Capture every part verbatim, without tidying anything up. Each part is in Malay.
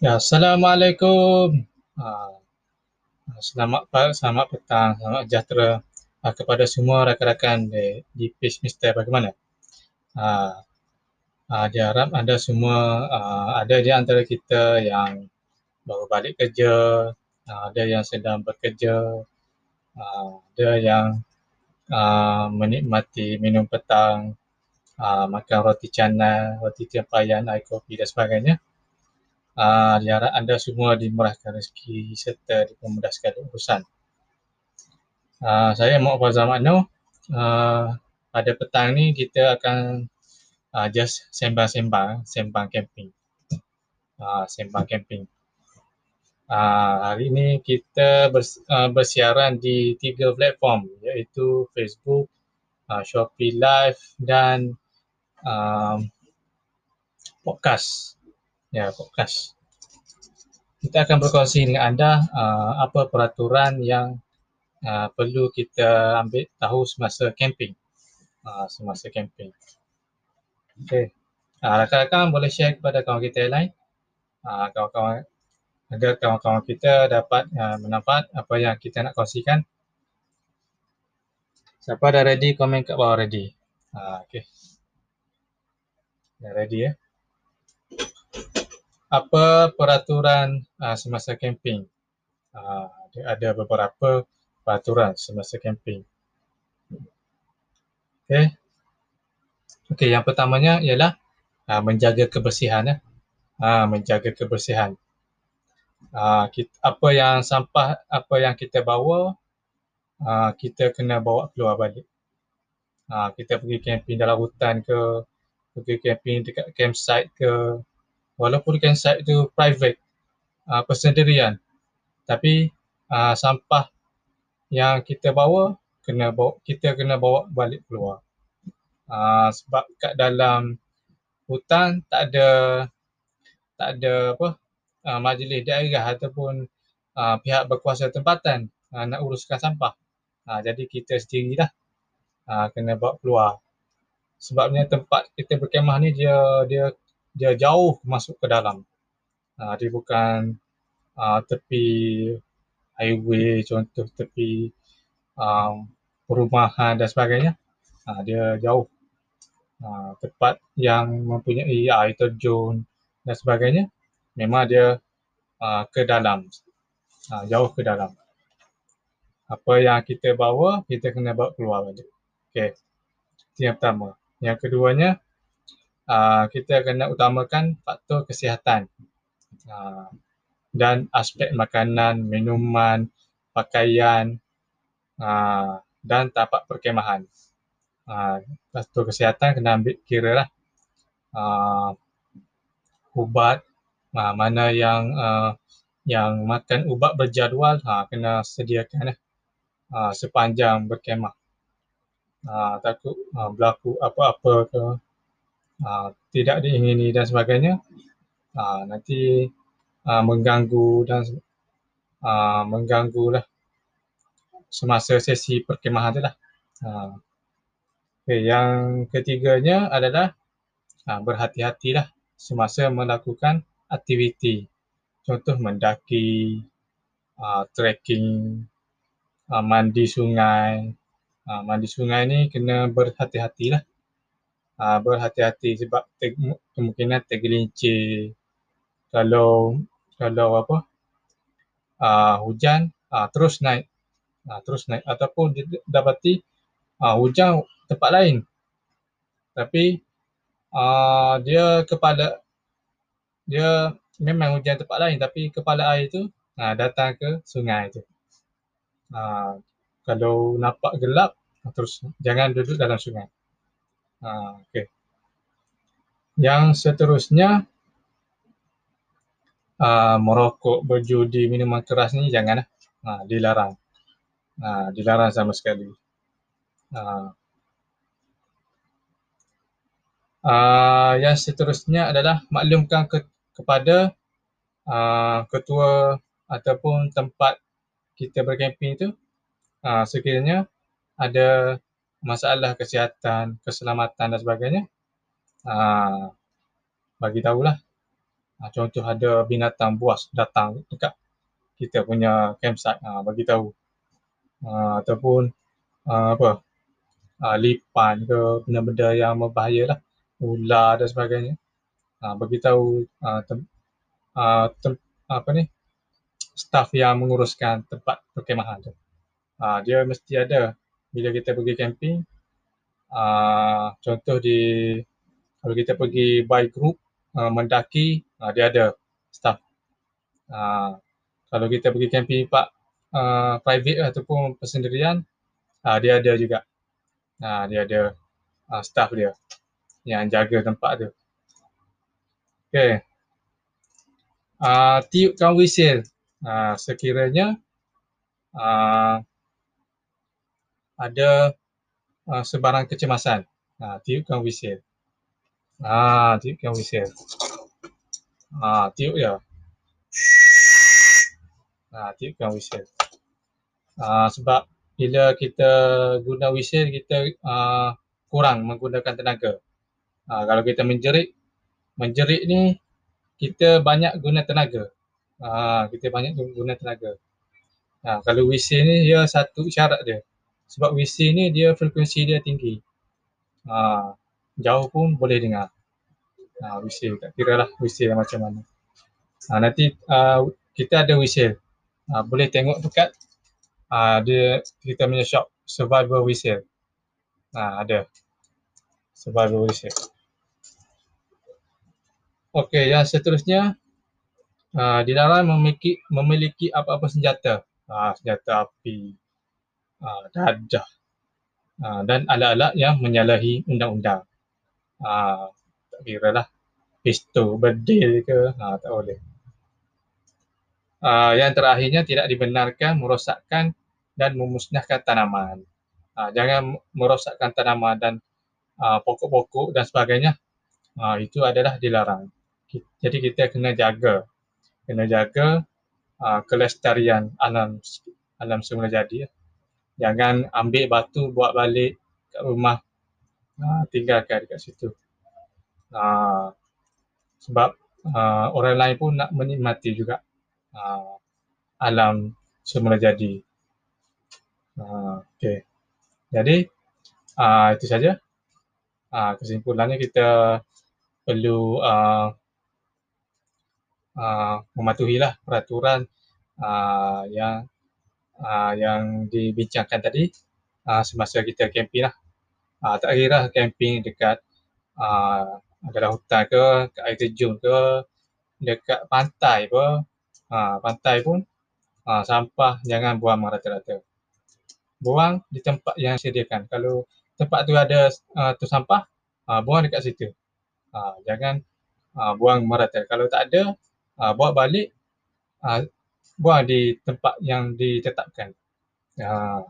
Ya, Assalamualaikum. Selamat pagi, selamat petang, selamat sejahtera kepada semua rakan-rakan di, di page Mister Bagaimana. Diharap anda semua, ada di antara kita yang baru balik kerja, ada yang sedang bekerja, ada yang menikmati minum petang, makan roti canai, roti tempayan, air kopi dan sebagainya. Uh, diharap anda semua dimurahkan rezeki serta dipermudah segala urusan. Uh, saya Mohd Fahmi Zamanu. Uh, pada petang ni kita akan uh, just sembang-sembang, sembang camping. Uh, sembang camping. Uh, hari ni kita bers, uh, bersiaran di tiga platform, iaitu Facebook, uh, Shopee Live dan uh, podcast. Ya, podcast. Kita akan berkongsi dengan anda uh, apa peraturan yang uh, perlu kita ambil tahu semasa camping. Uh, semasa camping. Okey. Uh, rakan-rakan boleh share kepada kawan kita yang lain. Uh, kawan-kawan, agar kawan-kawan kita dapat uh, mendapat apa yang kita nak kongsikan. Siapa dah ready, komen kat bawah ready. Uh, Okey. Dah ready ya. Eh? Apa peraturan uh, semasa camping? Uh, ada beberapa peraturan semasa camping. Okey. Okey, yang pertamanya ialah uh, menjaga kebersihan. Eh. Uh, menjaga kebersihan. Uh, kita, apa yang sampah, apa yang kita bawa, uh, kita kena bawa keluar balik. Uh, kita pergi camping dalam hutan ke, pergi camping dekat campsite ke, walaupun campsite itu private, uh, persendirian, tapi uh, sampah yang kita bawa, kena bawa, kita kena bawa balik keluar. Uh, sebab kat dalam hutan tak ada tak ada apa uh, majlis daerah ataupun uh, pihak berkuasa tempatan uh, nak uruskan sampah. Uh, jadi kita sendirilah uh, kena bawa keluar. Sebabnya tempat kita berkemah ni dia dia dia jauh masuk ke dalam. Uh, dia bukan uh, tepi highway, contoh tepi uh, perumahan dan sebagainya. Uh, dia jauh. Uh, tempat yang mempunyai air terjun dan sebagainya, memang dia uh, ke dalam. Uh, jauh ke dalam. Apa yang kita bawa, kita kena bawa keluar balik. Okey. Itu yang pertama. Yang keduanya, Uh, kita kena utamakan faktor kesihatan uh, dan aspek makanan, minuman, pakaian uh, dan tapak perkemahan. Uh, faktor kesihatan kena ambil kira lah. Uh, ubat, uh, mana yang uh, yang makan ubat berjadual, uh, kena sediakan uh, sepanjang berkemah. Uh, takut uh, berlaku apa-apa ke, Uh, tidak diingini dan sebagainya, uh, nanti uh, mengganggu dan uh, mengganggulah semasa sesi perkemahan tu lah. Uh, okay. Yang ketiganya adalah uh, berhati-hatilah semasa melakukan aktiviti, contoh mendaki, uh, trekking, uh, mandi sungai. Uh, mandi sungai ni kena berhati-hatilah. Uh, berhati-hati sebab ter, kemungkinan tergelincir. Kalau kalau apa uh, hujan uh, terus naik, uh, terus naik ataupun didapati uh, hujan tempat lain, tapi uh, dia kepala dia memang hujan tempat lain, tapi kepala air tu uh, datang ke sungai tu. Uh, kalau nampak gelap, terus jangan duduk dalam sungai. Ha, okay. Yang seterusnya, uh, merokok, berjudi, minuman keras ni janganlah, uh, dilarang, uh, dilarang sama sekali. Uh, uh, yang seterusnya adalah maklumkan ke, kepada uh, ketua ataupun tempat kita berkemping tu, uh, sekiranya ada masalah kesihatan, keselamatan dan sebagainya, aa, bagi tahulah. Ha, contoh ada binatang buas datang dekat kita punya campsite, ha, bagi tahu. Ha, ataupun ha, apa ha, lipan ke, benda-benda yang membahayalah, ular dan sebagainya. Ha, bagi tahu ha, tem, ha, tem, apa ni staf yang menguruskan tempat perkemahan tu. Ha, dia mesti ada bila kita pergi camping. Ha, contoh di kalau kita pergi by group ha, mendaki, ha, dia ada staf. Ha, kalau kita pergi camping pak uh, private ataupun persendirian, uh, dia ada juga. Uh, dia ada uh, staff dia yang jaga tempat tu. Okay. Uh, tiupkan whistle. Uh, sekiranya uh, ada uh, sebarang kecemasan. Uh, tiupkan whistle. Uh, tiupkan whistle. Uh, tiup dia. Ha, tiupkan whistle. Ha, sebab bila kita guna whistle, kita ha, kurang menggunakan tenaga. Ha, kalau kita menjerit, menjerit ni kita banyak guna tenaga. Ha, kita banyak guna tenaga. Ha, kalau whistle ni dia satu syarat dia. Sebab whistle ni dia frekuensi dia tinggi. Ha, jauh pun boleh dengar. Ha, whistle, tak kira lah whistle macam mana. Ha, nanti ha, kita ada whistle. Uh, boleh tengok dekat uh, dia, kita punya shop Survivor whistle. Uh, ada Survivor whistle. Okey, yang seterusnya uh, dilarang memiliki memiliki apa-apa senjata. Uh, senjata api, uh, dadah uh, dan alat-alat yang menyalahi undang-undang. Uh, tak kira lah pistol, bedil ke, uh, tak boleh. Uh, yang terakhirnya, tidak dibenarkan merosakkan dan memusnahkan tanaman. Uh, jangan merosakkan tanaman dan pokok-pokok uh, dan sebagainya. Uh, itu adalah dilarang. Jadi kita kena jaga, kena jaga uh, kelestarian alam alam semula jadi. Jangan ambil batu buat balik kat rumah, uh, tinggalkan dekat situ. Uh, sebab uh, orang lain pun nak menikmati juga. Uh, alam semula jadi. Uh, okay. Jadi uh, itu saja. Uh, kesimpulannya kita perlu uh, uh, mematuhilah peraturan uh, yang uh, yang dibincangkan tadi uh, semasa kita camping lah. Uh, tak kira camping dekat uh, dalam hutan ke, dekat air terjun ke, dekat pantai ke. Ha, pantai pun ha, sampah jangan buang merata-rata. Buang di tempat yang sediakan. Kalau tempat tu ada uh, tu sampah, ha, buang dekat situ. Ha, jangan ha, buang merata. Kalau tak ada, ha, buat balik, ha, buang di tempat yang ditetapkan. Ha.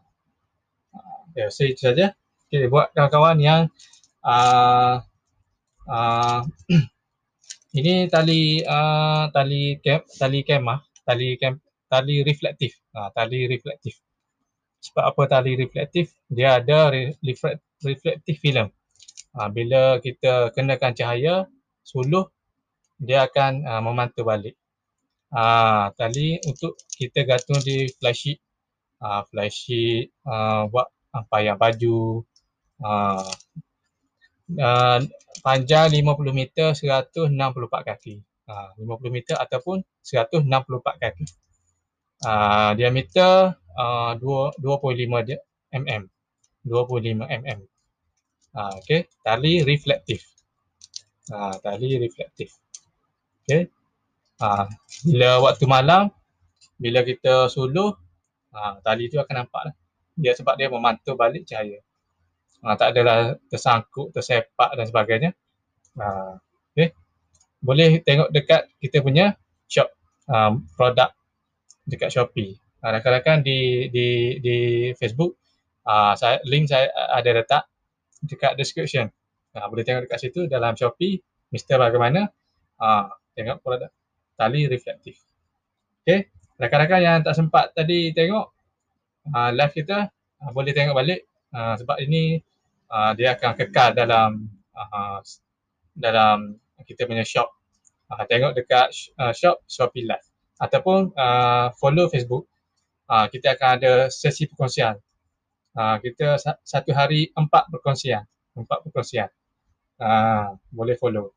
Ya, so itu saja. Okay, buat kawan-kawan yang uh, uh, ini tali uh, tali kem, tali kemah, tali kem, tali reflektif. Ha, tali reflektif. Sebab apa tali reflektif? Dia ada re, reflect, reflektif film. Ha, bila kita kenakan cahaya suluh, dia akan uh, memantul balik. Ha, tali untuk kita gantung di flysheet. Ha, flysheet uh, buat payang baju. Ha, Uh, panjang lima puluh meter, seratus enam puluh empat kaki, uh, lima puluh meter ataupun seratus enam puluh empat kaki, uh, diameter uh, dua puluh lima milimeter, dua puluh lima milimeter. Uh, okay. Tali reflektif, uh, tali reflektif. Okay. Uh, bila waktu malam, bila kita suluh, uh, tali itu akan nampak lah. Dia sebab dia memantul balik cahaya. Ha, tak adalah tersangkut, tersepak dan sebagainya. Ha, okay. Boleh tengok dekat kita punya shop, um, produk dekat Shopee. Kadang-kadang di di di Facebook, uh, saya, link saya ada letak dekat description. Ha, boleh tengok dekat situ dalam Shopee, Mister Bagaimana, uh, tengok produk tali reflektif. Okay. Kadang-kadang yang tak sempat tadi tengok uh, live kita, uh, boleh tengok balik. Uh, sebab ini uh, dia akan kekal dalam uh, dalam kita punya shop uh, tengok dekat uh, shop Shopee Live ataupun uh, follow Facebook. Uh, kita akan ada sesi perkongsian. Uh, kita satu hari empat perkongsian, empat perkongsian. Uh, boleh follow.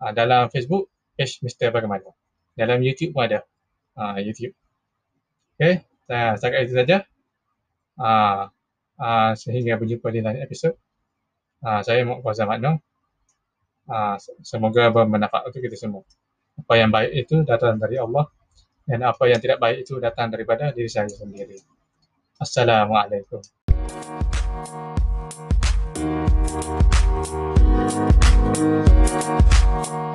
Uh, dalam Facebook page Mister Bagaimana. Dalam YouTube pun ada. Uh, YouTube. Okay, saya setakat itu saja. Uh, uh, sehingga berjumpa di lain episod. Uh, saya Mohd Fahmi Zamanu. Uh, semoga bermanfaat untuk kita semua. Apa yang baik itu datang dari Allah dan apa yang tidak baik itu datang daripada diri saya sendiri. Assalamualaikum.